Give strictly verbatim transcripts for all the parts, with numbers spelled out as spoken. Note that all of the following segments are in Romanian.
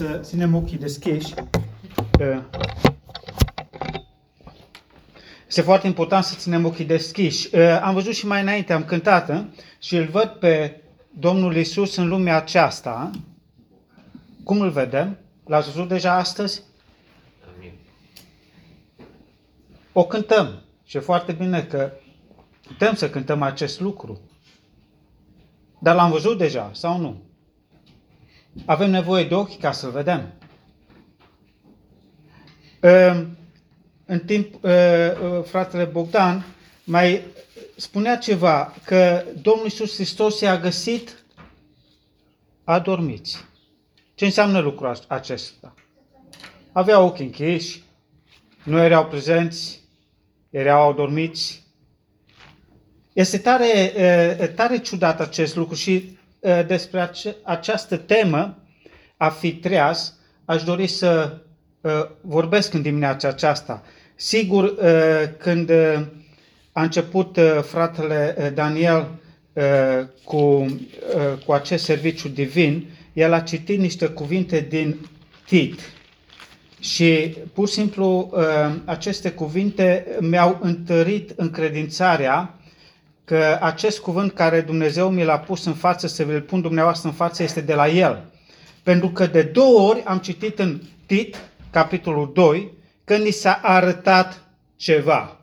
să ținem ochii deschiși. Este foarte important să ținem ochii deschiși. Am văzut și mai înainte, am cântat și îl văd pe Domnul Iisus în lumea aceasta. Cum îl vedem? L-ați văzut deja astăzi? Amin. O cântăm. Și e foarte bine că putem să cântăm acest lucru. Dar l-am văzut deja, sau nu? Avem nevoie de ochi ca să-l vedem. În timp, fratele Bogdan mai spunea ceva, că Domnul Iisus Hristos i-a găsit adormiți. Ce înseamnă lucrul acesta? Aveau ochii închiși, nu erau prezenți, erau adormiți. Este tare, tare ciudat acest lucru și despre această temă, a fi treaz, aș dori să vorbesc în dimineața aceasta. Sigur, când a început fratele Daniel cu, cu acest serviciu divin, el a citit niște cuvinte din Tit și pur și simplu aceste cuvinte mi-au întărit încredințarea că acest cuvânt care Dumnezeu mi l-a pus în față, să vi-l pun dumneavoastră în față, este de la El. Pentru că de două ori am citit în Tit, capitolul doi, că ni s-a arătat ceva.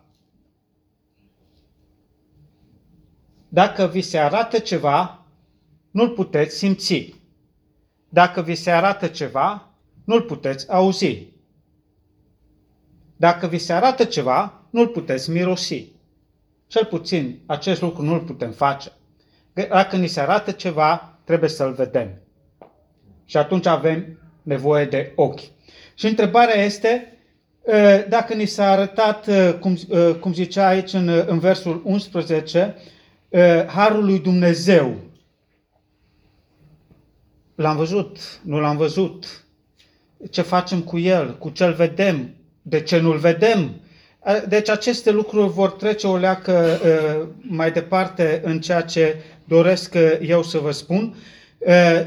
Dacă vi se arată ceva, nu-l puteți simți. Dacă vi se arată ceva, nu-l puteți auzi. Dacă vi se arată ceva, nu-l puteți mirosi. Cel puțin acest lucru nu-l putem face. Dacă ni se arată ceva, trebuie să-l vedem. Și atunci avem nevoie de ochi. Și întrebarea este, dacă ni s-a arătat, cum, cum zicea aici în, în versul unsprezece, harul lui Dumnezeu. L-am văzut, nu l-am văzut. Ce facem cu el? Cu ce-l vedem? De ce nu-l vedem? Deci aceste lucruri vor trece o leacă mai departe în ceea ce doresc eu să vă spun.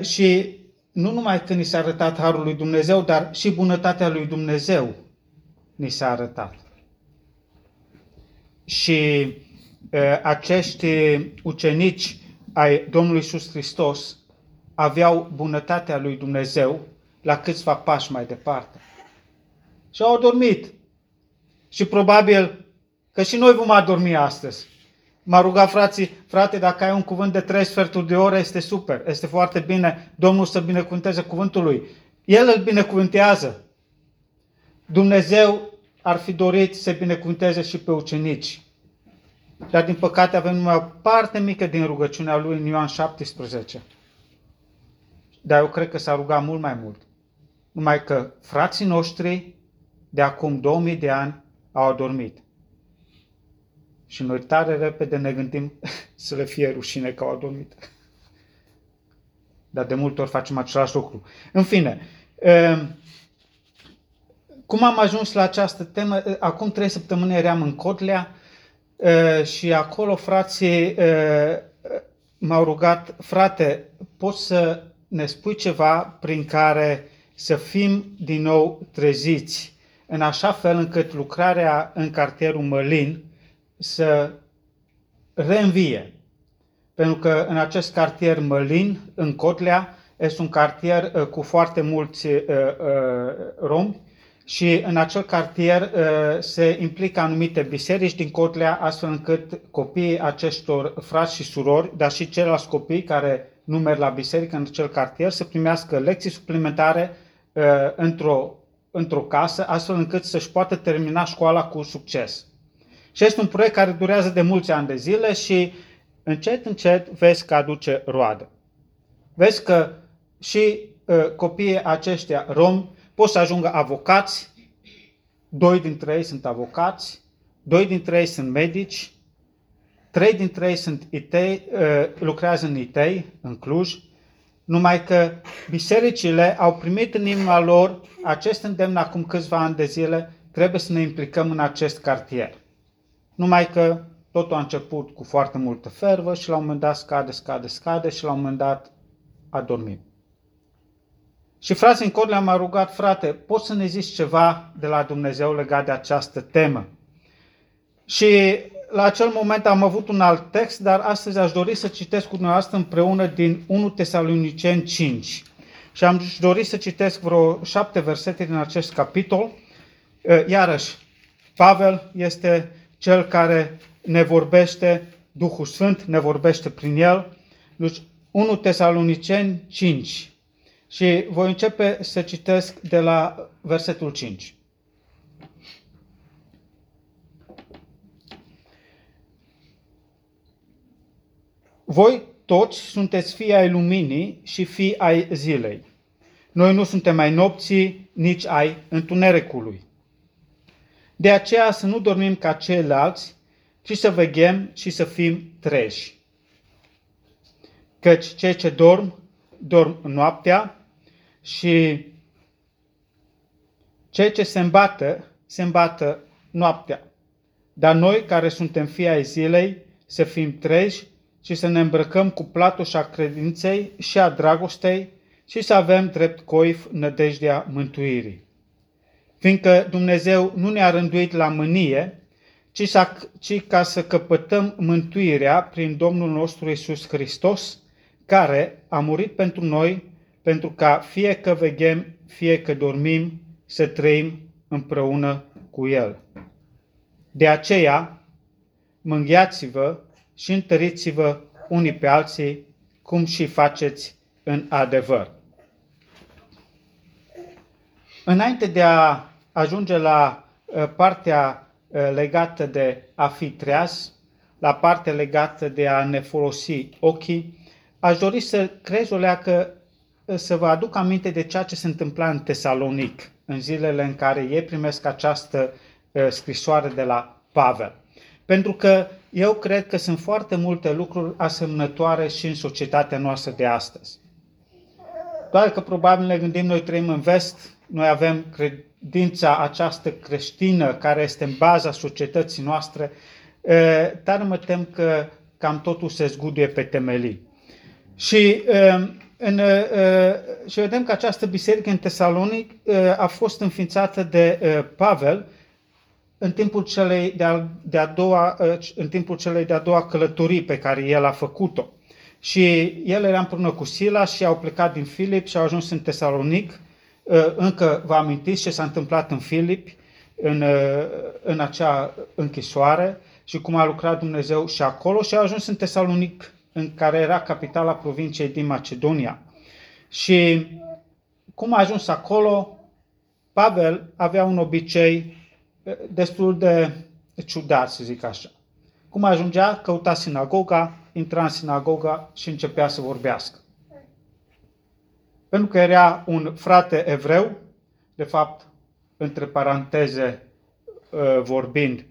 Și nu numai că ni s-a arătat harul lui Dumnezeu, dar și bunătatea lui Dumnezeu ni s-a arătat. Și acești ucenici ai Domnului Iisus Hristos aveau bunătatea lui Dumnezeu la câțiva pași mai departe. Și au dormit. Și probabil că și noi vom adormi astăzi. M-a rugat frații, frate, dacă ai un cuvânt de trei sferturi de oră, este super, este foarte bine, Domnul să binecuvânteze cuvântul lui. El îl binecuvântează. Dumnezeu ar fi dorit să binecuvânteze și pe ucenici. Dar din păcate avem numai o parte mică din rugăciunea lui în Ioan șaptesprezece. Dar eu cred că s-a rugat mult mai mult. Numai că frații noștri de acum două mii de ani au adormit. Și noi tare repede ne gândim să le fie rușine că au adormit. Dar de multe ori facem același lucru. În fine, cum am ajuns la această temă? Acum trei săptămâni eram în Codlea și acolo frații m-au rugat, frate, poți să ne spui ceva prin care să fim din nou treziți, în așa fel încât lucrarea în cartierul Mălin să reînvie. Pentru că în acest cartier Mălin, în Codlea, este un cartier cu foarte mulți uh, uh, romi și în acel cartier uh, se implică anumite biserici din Codlea, astfel încât copiii acestor frați și surori, dar și ceilalți copii care nu merg la biserică în acel cartier, să primească lecții suplimentare uh, într-o într-o casă, astfel încât să-și poată termina școala cu succes. Și este un proiect care durează de mulți ani de zile și încet, încet vezi că aduce roadă. Vezi că și uh, copiii aceștia romi pot să ajungă avocați, doi dintre ei sunt avocați, doi dintre ei sunt medici, trei dintre ei sunt I T, uh, lucrează în I T, în Cluj, numai că bisericile au primit în inima lor acest îndemn acum câțiva ani de zile, trebuie să ne implicăm în acest cartier. Numai că totul a început cu foarte multă fervă și la un moment dat scade, scade, scade și la un moment dat adormim. Și frații în Codlea m-au rugat, frate, poți să ne zici ceva de la Dumnezeu legat de această temă? Și la acel moment am avut un alt text, dar astăzi aș dori să citesc cu dumneavoastră împreună din unu Tesalonicen cinci. Și am dorit să citesc vreo șapte versete din acest capitol. Iarăși, Pavel este cel care ne vorbește, Duhul Sfânt ne vorbește prin el. Deci unu Tesalonicen cinci. Și voi începe să citesc de la versetul cinci. Voi toți sunteți fii ai luminii și fii ai zilei. Noi nu suntem ai nopții, nici ai întunericului. De aceea să nu dormim ca ceilalți, ci să veghem și să fim treji. Căci cei ce dorm, dorm noaptea și cei ce se îmbată, se îmbată noaptea. Dar noi care suntem fii ai zilei, să fim treji și să ne îmbrăcăm cu platoșa credinței și a dragostei și să avem drept coif nădejdea mântuirii. Fiindcă Dumnezeu nu ne-a rânduit la mânie, ci, sa, ci ca să căpătăm mântuirea prin Domnul nostru Iisus Hristos, care a murit pentru noi, pentru ca fie că veghem, fie că dormim, să trăim împreună cu El. De aceea, mânghiați-vă și întăriți-vă unii pe alții, cum și faceți în adevăr. Înainte de a ajunge la partea legată de a fi treaz, la partea legată de a ne folosi ochii, aș dori să creez o leacă, să vă aduc aminte de ceea ce se întâmpla în Tesalonic, în zilele în care ei primesc această scrisoare de la Pavel. Pentru că eu cred că sunt foarte multe lucruri asemănătoare și în societatea noastră de astăzi. Doar că probabil ne gândim, noi trăim în vest, noi avem credința această creștină care este în baza societății noastre, dar mă tem că cam totul se zguduie pe temelii. Și, în, și vedem că această biserică în Tesalonic a fost înființată de Pavel în timpul celei de-a, de-a doua, în timpul celei de-a doua călătorii pe care el a făcut-o. Și el era împreună cu Sila și au plecat din Filip și au ajuns în Tesalonic. Încă vă amintiți ce s-a întâmplat în Filip, în, în acea închisoare și cum a lucrat Dumnezeu și acolo și au ajuns în Tesalonic, în care era capitala provinciei din Macedonia. Și cum a ajuns acolo, Pavel avea un obicei destul de ciudat, să zic așa. Cum ajungea, căuta sinagoga, intra în sinagoga și începea să vorbească. Pentru că era un frate evreu, de fapt, între paranteze vorbind,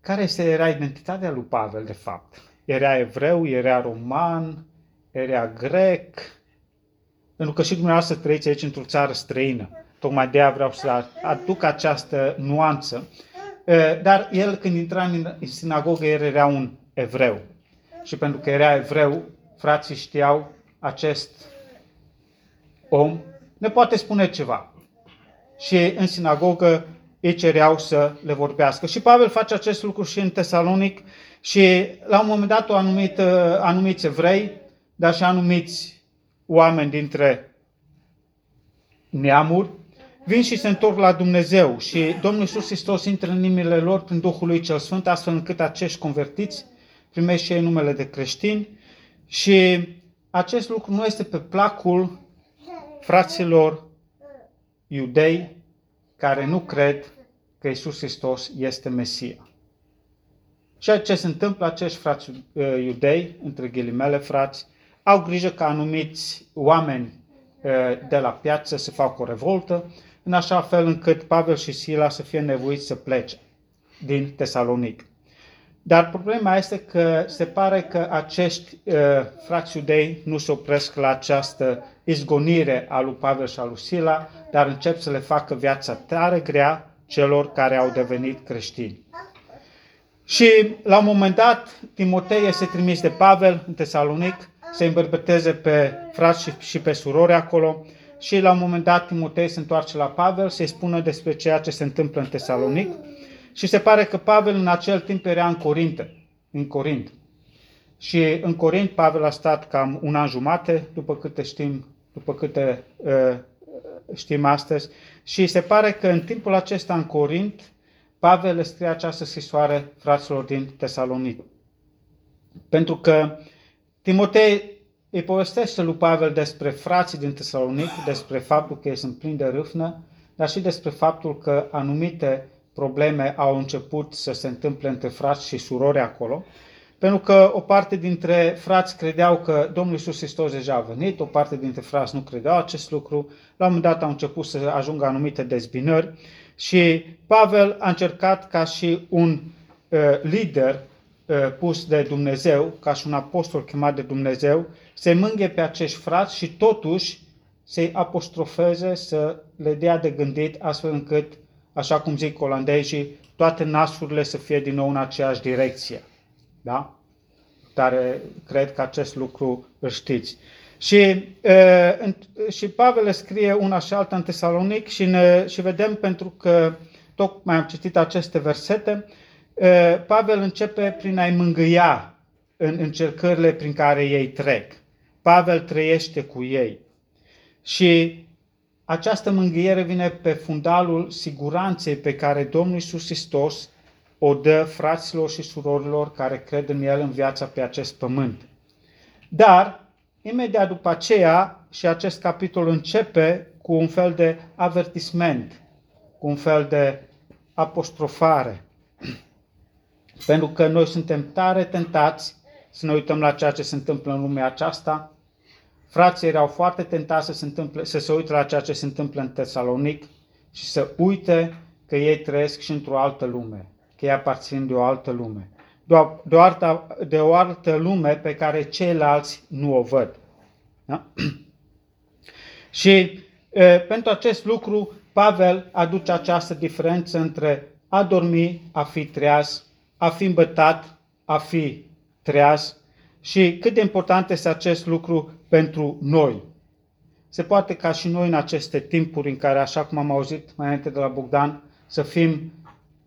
care era identitatea lui Pavel, de fapt? Era evreu, era roman, era grec, pentru că și dumneavoastră trăiți aici într-o țară străină. Tocmai de-aia vreau să aduc această nuanță. Dar el, când intra în sinagogă, el era un evreu. Și pentru că era evreu, frații știau, acest om ne poate spune ceva. Și în sinagogă îi cereau să le vorbească. Și Pavel face acest lucru și în Tesalonic și la un moment dat o anumită, anumiți evrei, dar și anumiți oameni dintre neamuri, vin și se întorc la Dumnezeu și Domnul Iisus Hristos intră în inimile lor prin Duhul lui cel Sfânt, astfel încât acești convertiți primește și ei numele de creștini și acest lucru nu este pe placul fraților iudei care nu cred că Iisus Hristos este Mesia. Și ce se întâmplă, acești frați iudei, între ghilimele frați, au grijă ca anumiți oameni de la piață să facă o revoltă, în așa fel încât Pavel și Sila să fie nevoiți să plece din Tesalonic. Dar problema este că se pare că acești uh, frați iudei nu se opresc la această izgonire a lui Pavel și a lui Sila, dar încep să le facă viața tare grea celor care au devenit creștini. Și la un moment dat, Timotei este trimis de Pavel în Tesalonic să îmbărbăteze pe frați și pe surori acolo și la un moment dat Timotei se întoarce la Pavel să-i spună despre ceea ce se întâmplă în Tesalonic și se pare că Pavel în acel timp era în Corint. În Corint. Și în Corint Pavel a stat cam un an jumate, după câte știm, după câte uh, știm astăzi. Și se pare că în timpul acesta în Corint, Pavel scrie această scrisoare fraților din Tesalonic. Pentru că Timotei îi povestește lui Pavel despre frații din Tesalonic, despre faptul că ei sunt plini de râfnă, dar și despre faptul că anumite probleme au început să se întâmple între frați și surori acolo. Pentru că o parte dintre frați credeau că Domnul Iisus Hristos deja a venit, o parte dintre frați nu credeau acest lucru, la un moment dat au început să ajungă anumite dezbinări și Pavel a încercat ca și un uh, lider uh, pus de Dumnezeu, ca și un apostol chemat de Dumnezeu, să-i mânghe pe acești frați și totuși să-i apostrofeze, să le dea de gândit astfel încât, așa cum zic olandezii, toate nasurile să fie din nou în aceeași direcție. Da? Dar cred că acest lucru îl știți. Și, e, și Pavel scrie una și alta în Tesalonic și, ne, și vedem, pentru că tocmai am citit aceste versete, e, Pavel începe prin a-i mângâia în încercările prin care ei trec. Pavel trăiește cu ei. Și această mângâiere vine pe fundalul siguranței pe care Domnul Iisus Hristos o dă fraților și surorilor care cred în el în viața pe acest pământ. Dar, imediat după aceea, și acest capitol începe cu un fel de avertisment, cu un fel de apostrofare. Pentru că noi suntem tare tentați să ne uităm la ceea ce se întâmplă în lumea aceasta. Frații erau foarte tentați să se, întâmple, să se uite la ceea ce se întâmplă în Tesalonic și să uite că ei trăiesc și într-o altă lume, că ei aparțin de o altă lume, doar de o altă lume pe care ceilalți nu o văd. Da? Și e, pentru acest lucru, Pavel aduce această diferență între a dormi, a fi treaz, a fi îmbătat, a fi treaz și cât de important este acest lucru pentru noi. Se poate ca și noi în aceste timpuri în care, așa cum am auzit mai înainte de la Bogdan, să fim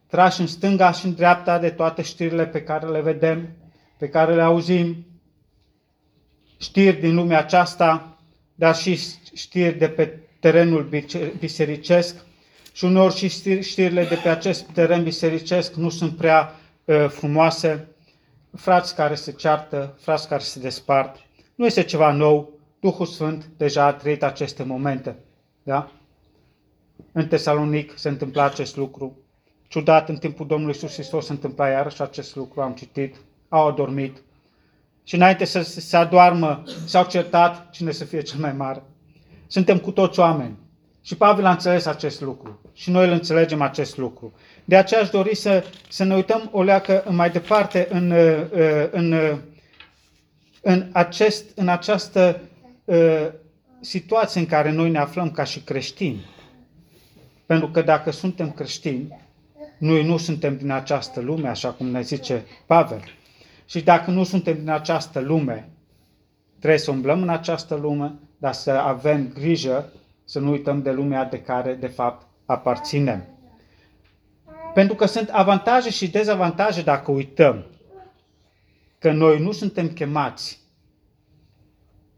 trași în stânga și în dreapta de toate știrile pe care le vedem, pe care le auzim, știri din lumea aceasta, dar și știri de pe terenul bisericesc și uneori și știrile de pe acest teren bisericesc nu sunt prea uh, frumoase, frați care se ceartă, frați care se despart. Nu este ceva nou, Duhul Sfânt deja a trăit aceste momente. Da? În Tesalonic se întâmpla acest lucru. Ciudat, în timpul Domnului Iisus Hristos se întâmpla iarăși acest lucru, am citit, au adormit și înainte să se adoarmă s-au certat cine să fie cel mai mare. Suntem cu toți oameni și Pavel a înțeles acest lucru și noi îl înțelegem acest lucru. De aceea aș dori să, să ne uităm o leacă mai departe în, în, în, acest, în această situație în care noi ne aflăm ca și creștini. Pentru că dacă suntem creștini, noi nu suntem din această lume, așa cum ne zice Pavel. Și dacă nu suntem din această lume, trebuie să umblăm în această lume, dar să avem grijă să nu uităm de lumea de care, de fapt, aparținem. Pentru că sunt avantaje și dezavantaje dacă uităm că noi nu suntem chemați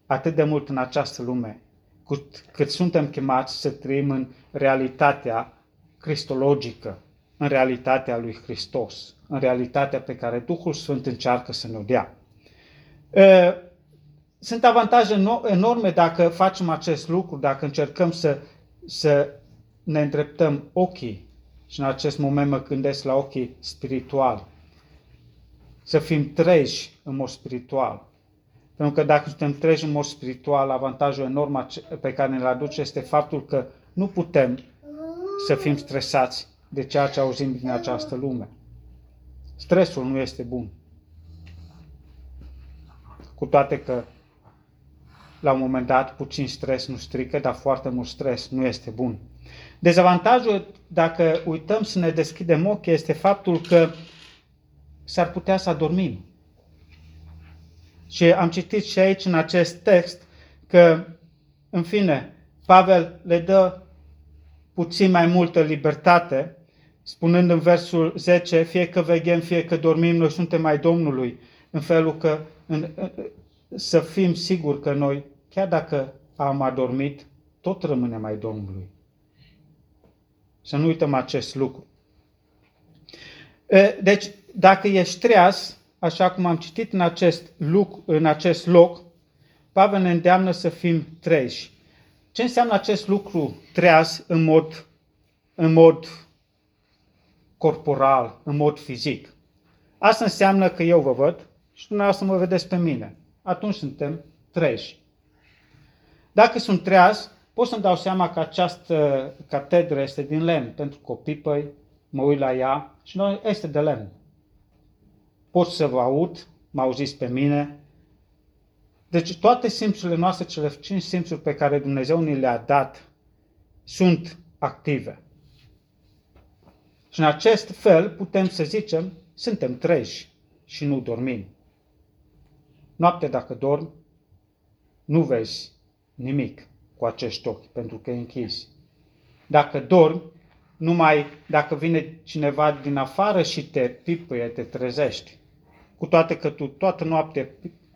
atât de mult în această lume, cât, cât suntem chemați să trăim în realitatea cristologică, în realitatea lui Hristos, în realitatea pe care Duhul Sfânt încearcă să ne-o dea. Sunt avantaje enorme dacă facem acest lucru, dacă încercăm să, să ne îndreptăm ochii, și în acest moment mă gândesc la ochii spirituali, să fim treji în mod spiritual. Pentru că dacă suntem treji în mod spiritual, avantajul enorm pe care ne-l aduce este faptul că nu putem să fim stresați de ceea ce auzim din această lume. Stresul nu este bun. Cu toate că la un moment dat puțin stres nu strică, dar foarte mult stres nu este bun. Dezavantajul, dacă uităm să ne deschidem ochii, este faptul că s-ar putea să adormim. Și am citit și aici în acest text că, în fine, Pavel le dă puțin mai multă libertate, spunând în versul zece, fie că veghem, fie că dormim, noi suntem ai Domnului, în felul că în, să fim siguri că noi, chiar dacă am adormit, tot rămânem ai Domnului. Să nu uităm acest lucru. Deci, dacă ești treaz, așa cum am citit în acest, lucru, în acest loc, Pavel ne îndeamnă să fim treji. Ce înseamnă acest lucru treaz în mod, în mod corporal, în mod fizic? Asta înseamnă că eu vă văd și dumneavoastră mă vedeți pe mine. Atunci suntem treji. Dacă sunt treaz, pot să-mi dau seama că această catedră este din lemn, pentru că o pipăi, mă uit la ea și nu este de lemn. Pot să vă aud, mă auziți pe mine. Deci toate simțurile noastre, cele cinci simțuri pe care Dumnezeu ni le-a dat, sunt active. Și în acest fel putem să zicem, suntem treji și nu dormim. Noapte dacă dormi, nu vezi nimic cu acești ochi, pentru că e închis. Dacă dormi, numai dacă vine cineva din afară și te pipăie, te trezești. Cu toate că tu toată noaptea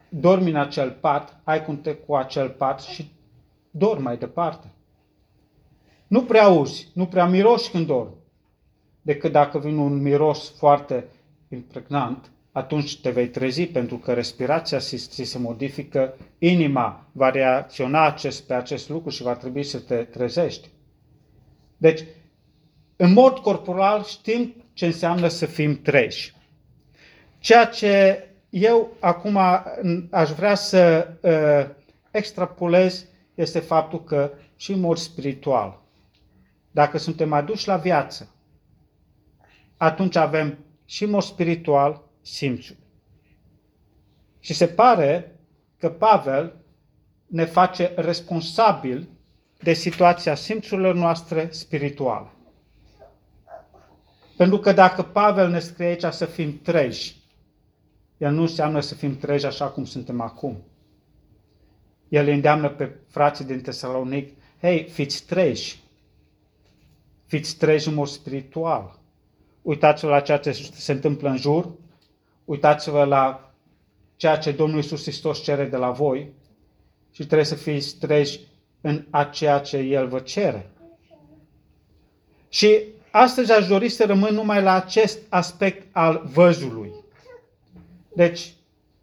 dormi în acel pat, ai contact cu acel pat și dormi mai departe. Nu prea auzi, nu prea miroși când dormi. Decât dacă vine un miros foarte impregnant, atunci te vei trezi, pentru că respirația ți se modifică, inima va reacționa acest, pe acest lucru și va trebui să te trezești. Deci, în mod corporal știm ce înseamnă să fim treji. Ceea ce eu acum aș vrea să uh, extrapolez este faptul că și în mod spiritual, dacă suntem aduși la viață, atunci avem și în mod spiritual simțul. Și se pare că Pavel ne face responsabil de situația simțurilor noastre spirituale. Pentru că dacă Pavel ne scrie aici să fim treji, el nu înseamnă să fim treji așa cum suntem acum. El îndeamnă pe frații din Tesalonic, hei, fiți treji, fiți treji în mod spiritual. Uitați-vă la ceea ce se întâmplă în jur, uitați-vă la ceea ce Domnul Iisus Hristos cere de la voi și trebuie să fiți treji în a ceea ce El vă cere. Și astăzi aș dori să rămân numai la acest aspect al văzului. Deci,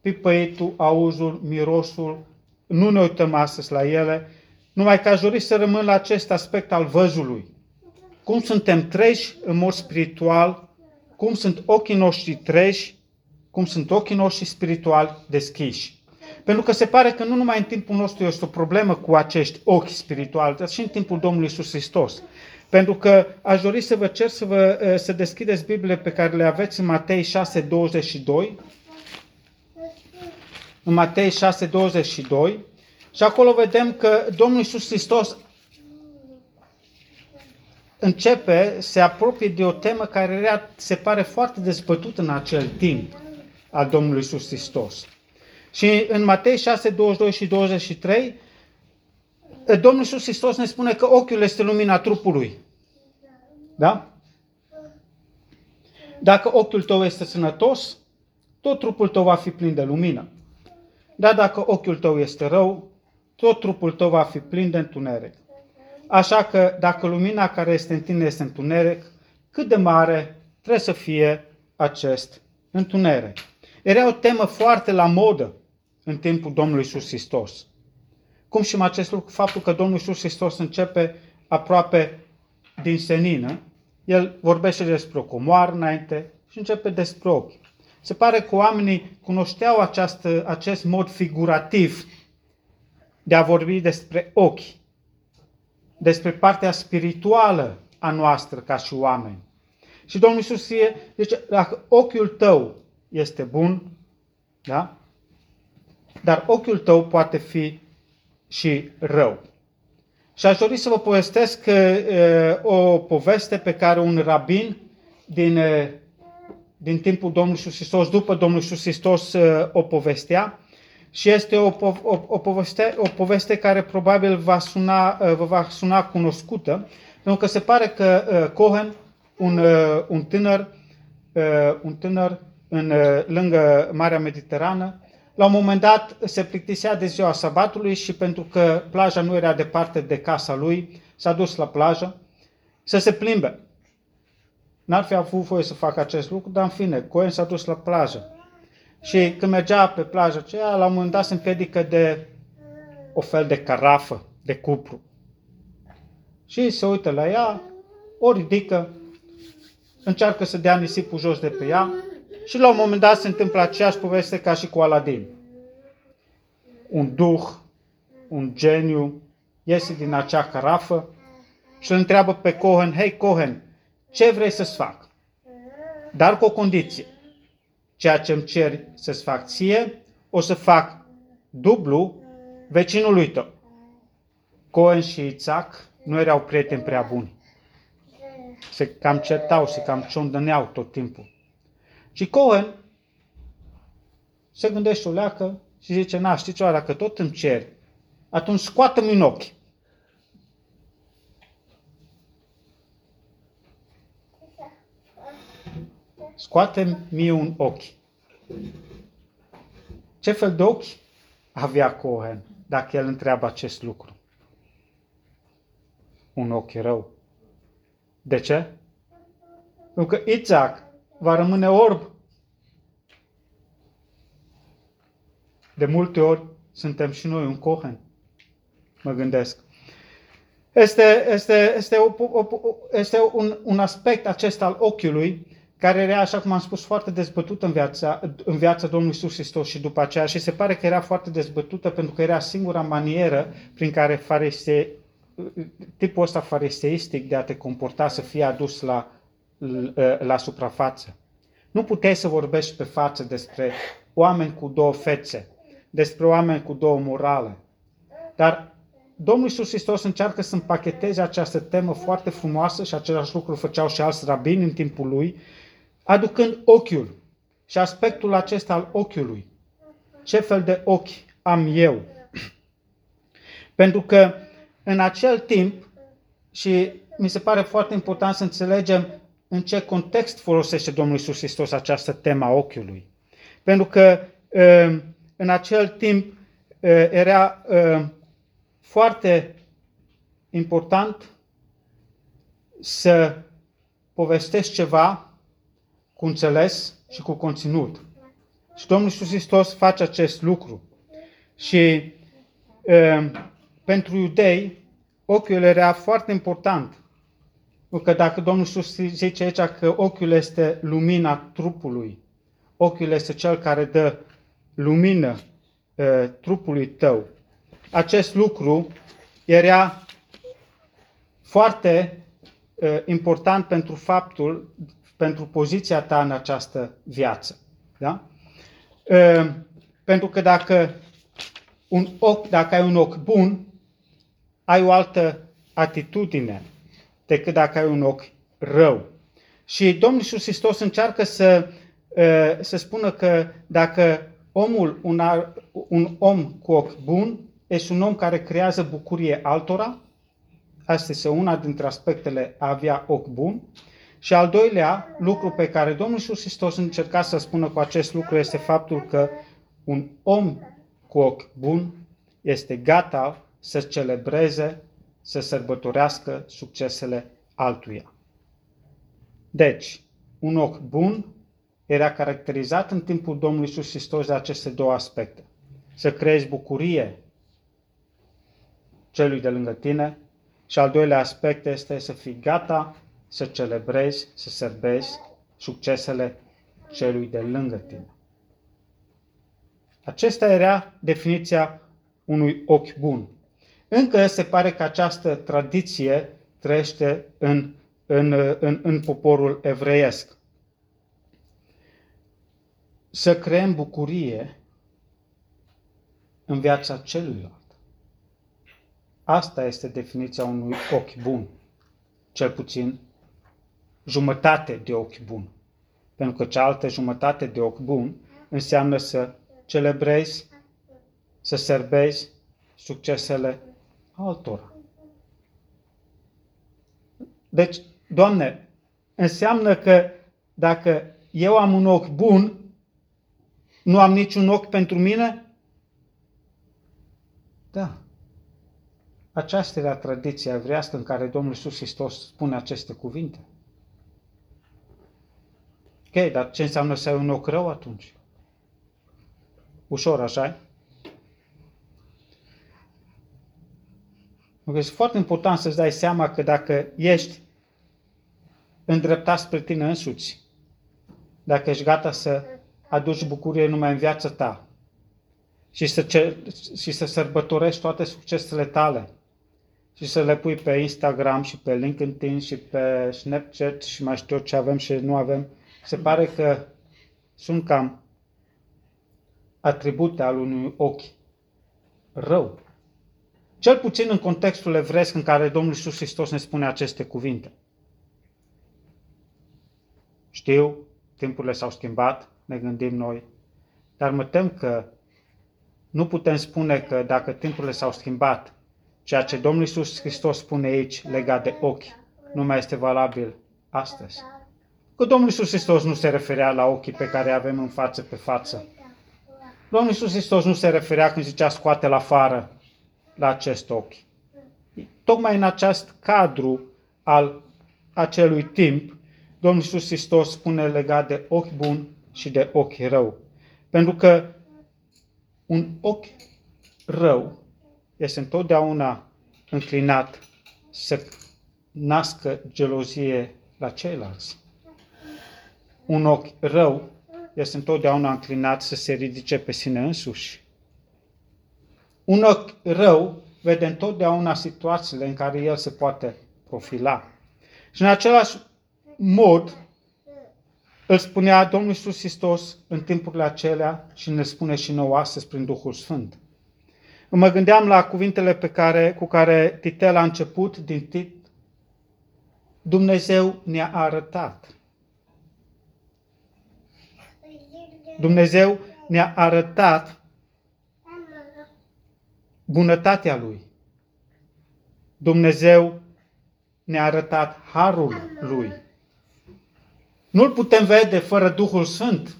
pipăitul, auzul, mirosul, nu ne uităm astăzi la ele, numai că aș dori să rămân la acest aspect al văzului. Cum suntem treji în mod spiritual, cum sunt ochii noștri treji, cum sunt ochii noștri spirituali deschiși. Pentru că se pare că nu numai în timpul nostru este o problemă cu acești ochi spirituali, dar și în timpul Domnului Iisus Hristos. Pentru că aș dori să vă cer să, vă, să deschideți Bibliile pe care le aveți în Matei șase, douăzeci și doi. În Matei șase, douăzeci și doi. Și acolo vedem că Domnul Iisus Hristos începe, se apropie de o temă care se pare foarte dezbătută în acel timp al Domnului Iisus Hristos. Și în Matei șase, douăzeci și doi și douăzeci și trei, Domnul Iisus Hristos ne spune că ochiul este lumina trupului. Da? Dacă ochiul tău este sănătos, tot trupul tău va fi plin de lumină. Dar dacă ochiul tău este rău, tot trupul tău va fi plin de întuneric. Așa că dacă lumina care este în tine este întuneric, cât de mare trebuie să fie acest întuneric. Era o temă foarte la modă în timpul Domnului Iisus Hristos. Cum și în acest lucru, faptul că Domnul Iisus Hristos începe aproape din senină, el vorbește despre o comoară înainte și începe despre ochi. Se pare că oamenii cunoșteau această, acest mod figurativ de a vorbi despre ochi, despre partea spirituală a noastră ca și oameni. Și Domnul Iisus zice, dacă ochiul tău este bun, da? Dar ochiul tău poate fi și rău. Și aș dori să vă povestesc e, o poveste pe care un rabin din, e, din timpul Domnului Iisus Hristos, după Domnul Iisus Hristos, e, o povestea. Și este o, o, o, poveste, o poveste care probabil va suna, vă va suna cunoscută, pentru că se pare că Cohen, un, un tânăr, un tânăr în, lângă Marea Mediterană, la un moment dat se plictisea de ziua sabatului și pentru că plaja nu era departe de casa lui, s-a dus la plajă să se plimbe. N-ar fi avut voie să facă acest lucru, dar în fine, Cohen s-a dus la plajă. Și când mergea pe plajă aceea, la un moment dat se împiedică de o fel de carafă de cupru. Și se uită la ea, o ridică, încearcă să dea nisipul jos de pe ea și la un moment dat se întâmplă aceeași poveste ca și cu Aladin. Un duh, un geniu, iese din acea carafă și îl întreabă pe Cohen, hei Cohen, ce vrei să-ți fac? Dar cu o condiție. Ceea ce îmi ceri să-ți fac ție, o să fac dublu vecinului tău. Cohen și Itzac nu erau prieteni prea buni. Se cam certau, se cam ciondăneau tot timpul. Și Cohen se gândește o leacă și zice, na, știi ceva, dacă tot îmi ceri, atunci scoate-mi în ochi. Scoate-mi un ochi. Ce fel de ochi avea Cohen dacă el întreabă acest lucru? Un ochi rău. De ce? Pentru că Itzac va rămâne orb. De multe ori suntem și noi un Cohen. Mă gândesc. Este, este, este, o, o, este un, un aspect acesta al ochiului care era, așa cum am spus, foarte dezbătută în viața, în viața Domnului Iisus Hristos și după aceea. Și se pare că era foarte dezbătută pentru că era singura manieră prin care farise, tipul ăsta fariseistic de a te comporta să fie adus la, la suprafață. Nu puteai să vorbești pe față despre oameni cu două fețe, despre oameni cu două morale. Dar Domnul Iisus Hristos încearcă să împacheteze această temă foarte frumoasă și același lucru făceau și alți rabini în timpul lui, aducând ochiul și aspectul acesta al ochiului. Ce fel de ochi am eu? Pentru că în acel timp, și mi se pare foarte important să înțelegem în ce context folosește Domnul Iisus Hristos această temă a ochiului. Pentru că în acel timp era foarte important să povestești ceva cu înțeles și cu conținut. Și Domnul Iisus Hristos face acest lucru. Și e, pentru iudei, ochiul era foarte important. Pentru că dacă Domnul Iisus zice aici că ochiul este lumina trupului, ochiul este cel care dă lumină e, trupului tău. Acest lucru era foarte e, important pentru faptul pentru poziția ta în această viață. Da? E, pentru că dacă, un ochi, dacă ai un ochi bun, ai o altă atitudine decât dacă ai un ochi rău. Și Domnul Iisus Hristos încearcă să, e, să spună că dacă omul, un, un om cu ochi bun, este un om care creează bucurie altora, asta este una dintre aspectele a avea ochi bun. Și al doilea lucru pe care Domnul Iisus Hristos încerca să spună cu acest lucru este faptul că un om cu ochi bun este gata să celebreze, să sărbătorească succesele altuia. Deci, un ochi bun era caracterizat în timpul Domnului Iisus Hristos de aceste două aspecte. Să creezi bucurie celui de lângă tine și al doilea aspect este să fii gata să celebrezi, să serbești succesele celui de lângă tine. Acesta era definiția unui ochi bun. Încă se pare că această tradiție trăiește în, în, în, în poporul evreiesc. Să creăm bucurie în viața celuilalt. Asta este definiția unui ochi bun. Cel puțin jumătate de ochi bun. Pentru că cealaltă jumătate de ochi bun înseamnă să celebrezi, să serbezi succesele altora. Deci, Doamne, înseamnă că dacă eu am un ochi bun, nu am niciun ochi pentru mine? Da. Aceasta era tradiția evrească în care Domnul Iisus Hristos spune aceste cuvinte. Ok, dar ce înseamnă să ai un ochi rău atunci? Ușor, așa-i? Este foarte important să-ți dai seama că dacă ești îndreptat spre tine însuți, dacă ești gata să aduci bucurie numai în viața ta și să, cer, și să sărbătorești toate succesele tale și să le pui pe Instagram și pe LinkedIn și pe Snapchat și mai știu ce avem și nu avem, se pare că sunt cam atribute al unui ochi rău. Cel puțin în contextul evresc în care Domnul Iisus Hristos ne spune aceste cuvinte. Știu, timpurile s-au schimbat, ne gândim noi, dar mă tem că nu putem spune că dacă timpurile s-au schimbat, ceea ce Domnul Iisus Hristos spune aici legat de ochi nu mai este valabil astăzi. Că Domnul Iisus Hristos nu se referea la ochii pe care avem în față pe față. Domnul Iisus Hristos nu se referea când zicea scoate la afară la acest ochi. Tocmai în acest cadru al acelui timp, Domnul Iisus Hristos spune legat de ochi bun și de ochi rău. Pentru că un ochi rău este întotdeauna înclinat să nască gelozie la ceilalți. Un ochi rău este întotdeauna înclinat să se ridice pe sine însuși. Un ochi rău vede întotdeauna situațiile în care el se poate profila. Și în același mod, îl spunea Domnul Iisus Hristos în timpurile acelea și ne spune și nouă astăzi prin Duhul Sfânt. Mă gândeam la cuvintele pe care, cu care Titel a început din Tit. Dumnezeu ne-a arătat. Dumnezeu ne-a arătat bunătatea Lui. Dumnezeu ne-a arătat harul Lui. Nu-L putem vede fără Duhul Sfânt.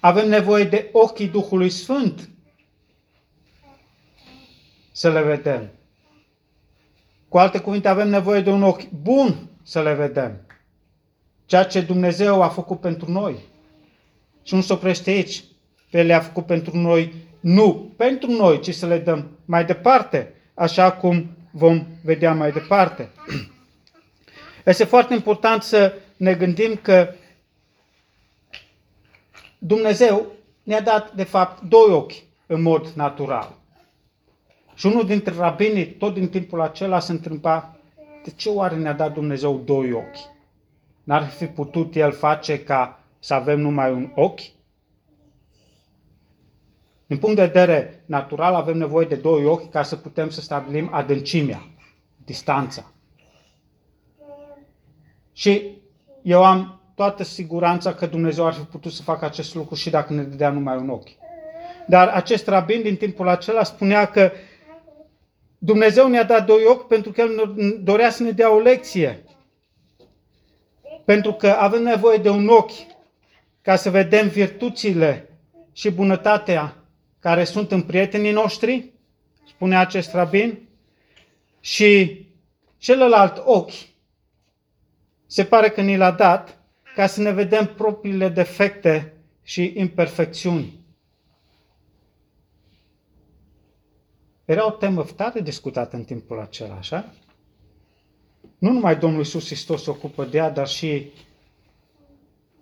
Avem nevoie de ochii Duhului Sfânt să le vedem. Cu alte cuvinte, avem nevoie de un ochi bun să le vedem. Ceea ce Dumnezeu a făcut pentru noi. Și nu se oprește aici. Pe le-a făcut pentru noi, nu pentru noi, ci să le dăm mai departe, așa cum vom vedea mai departe. Este foarte important să ne gândim că Dumnezeu ne-a dat, de fapt, doi ochi în mod natural. Și unul dintre rabinii, tot din timpul acela, se întreba, de ce oare ne-a dat Dumnezeu doi ochi? N-ar fi putut El face ca să avem numai un ochi? Din punct de vedere natural, avem nevoie de doi ochi ca să putem să stabilim adâncimea, distanța. Și eu am toată siguranța că Dumnezeu ar fi putut să facă acest lucru și dacă ne dădea numai un ochi. Dar acest rabin din timpul acela spunea că Dumnezeu ne-a dat doi ochi pentru că El dorea să ne dea o lecție. Pentru că avem nevoie de un ochi ca să vedem virtuțile și bunătatea care sunt în prietenii noștri, spune acest rabin, și celălalt ochi se pare că ni l-a dat ca să ne vedem propriile defecte și imperfecțiuni. Era o temă tare discutată în timpul acela, așa? Nu numai Domnul Iisus Hristos se ocupă de ea, dar și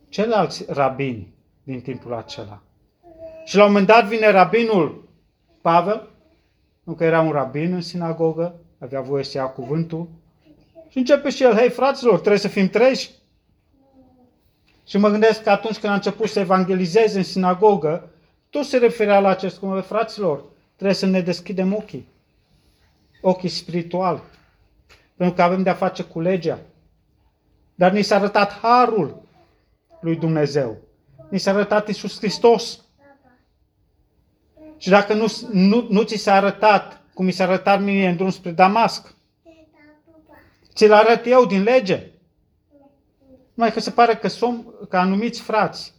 ceilalți rabini din timpul acela. Și la un moment dat vine rabinul Pavel, nu că era un rabin în sinagogă, avea voie să ia cuvântul, și începe și el, hei fraților, trebuie să fim treji. Și mă gândesc că atunci când a început să evangelizeze în sinagogă, tot se referea la acest cum, fraților, trebuie să ne deschidem ochii, ochii spirituali, pentru că avem de-a face cu legea. Dar ni s-a arătat harul lui Dumnezeu, ni s-a arătat Iisus Hristos, Și dacă nu, nu, nu ți s-a arătat, cum mi s-a arătat mie în drum spre Damasc, ți-l arăt eu din lege. Mai că se pare că, som, că anumiți frați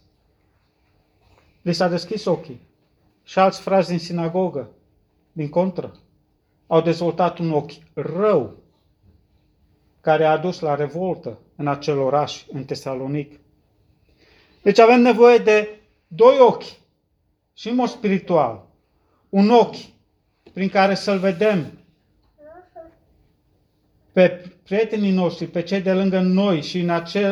li s-a deschis ochii și alți frați din sinagogă, din contră, au dezvoltat un ochi rău care a dus la revoltă în acel oraș, în Tesalonic. Deci avem nevoie de doi ochi și în mod spiritual. Un ochi prin care să-l vedem pe prietenii noștri, pe cei de lângă noi și în, acel,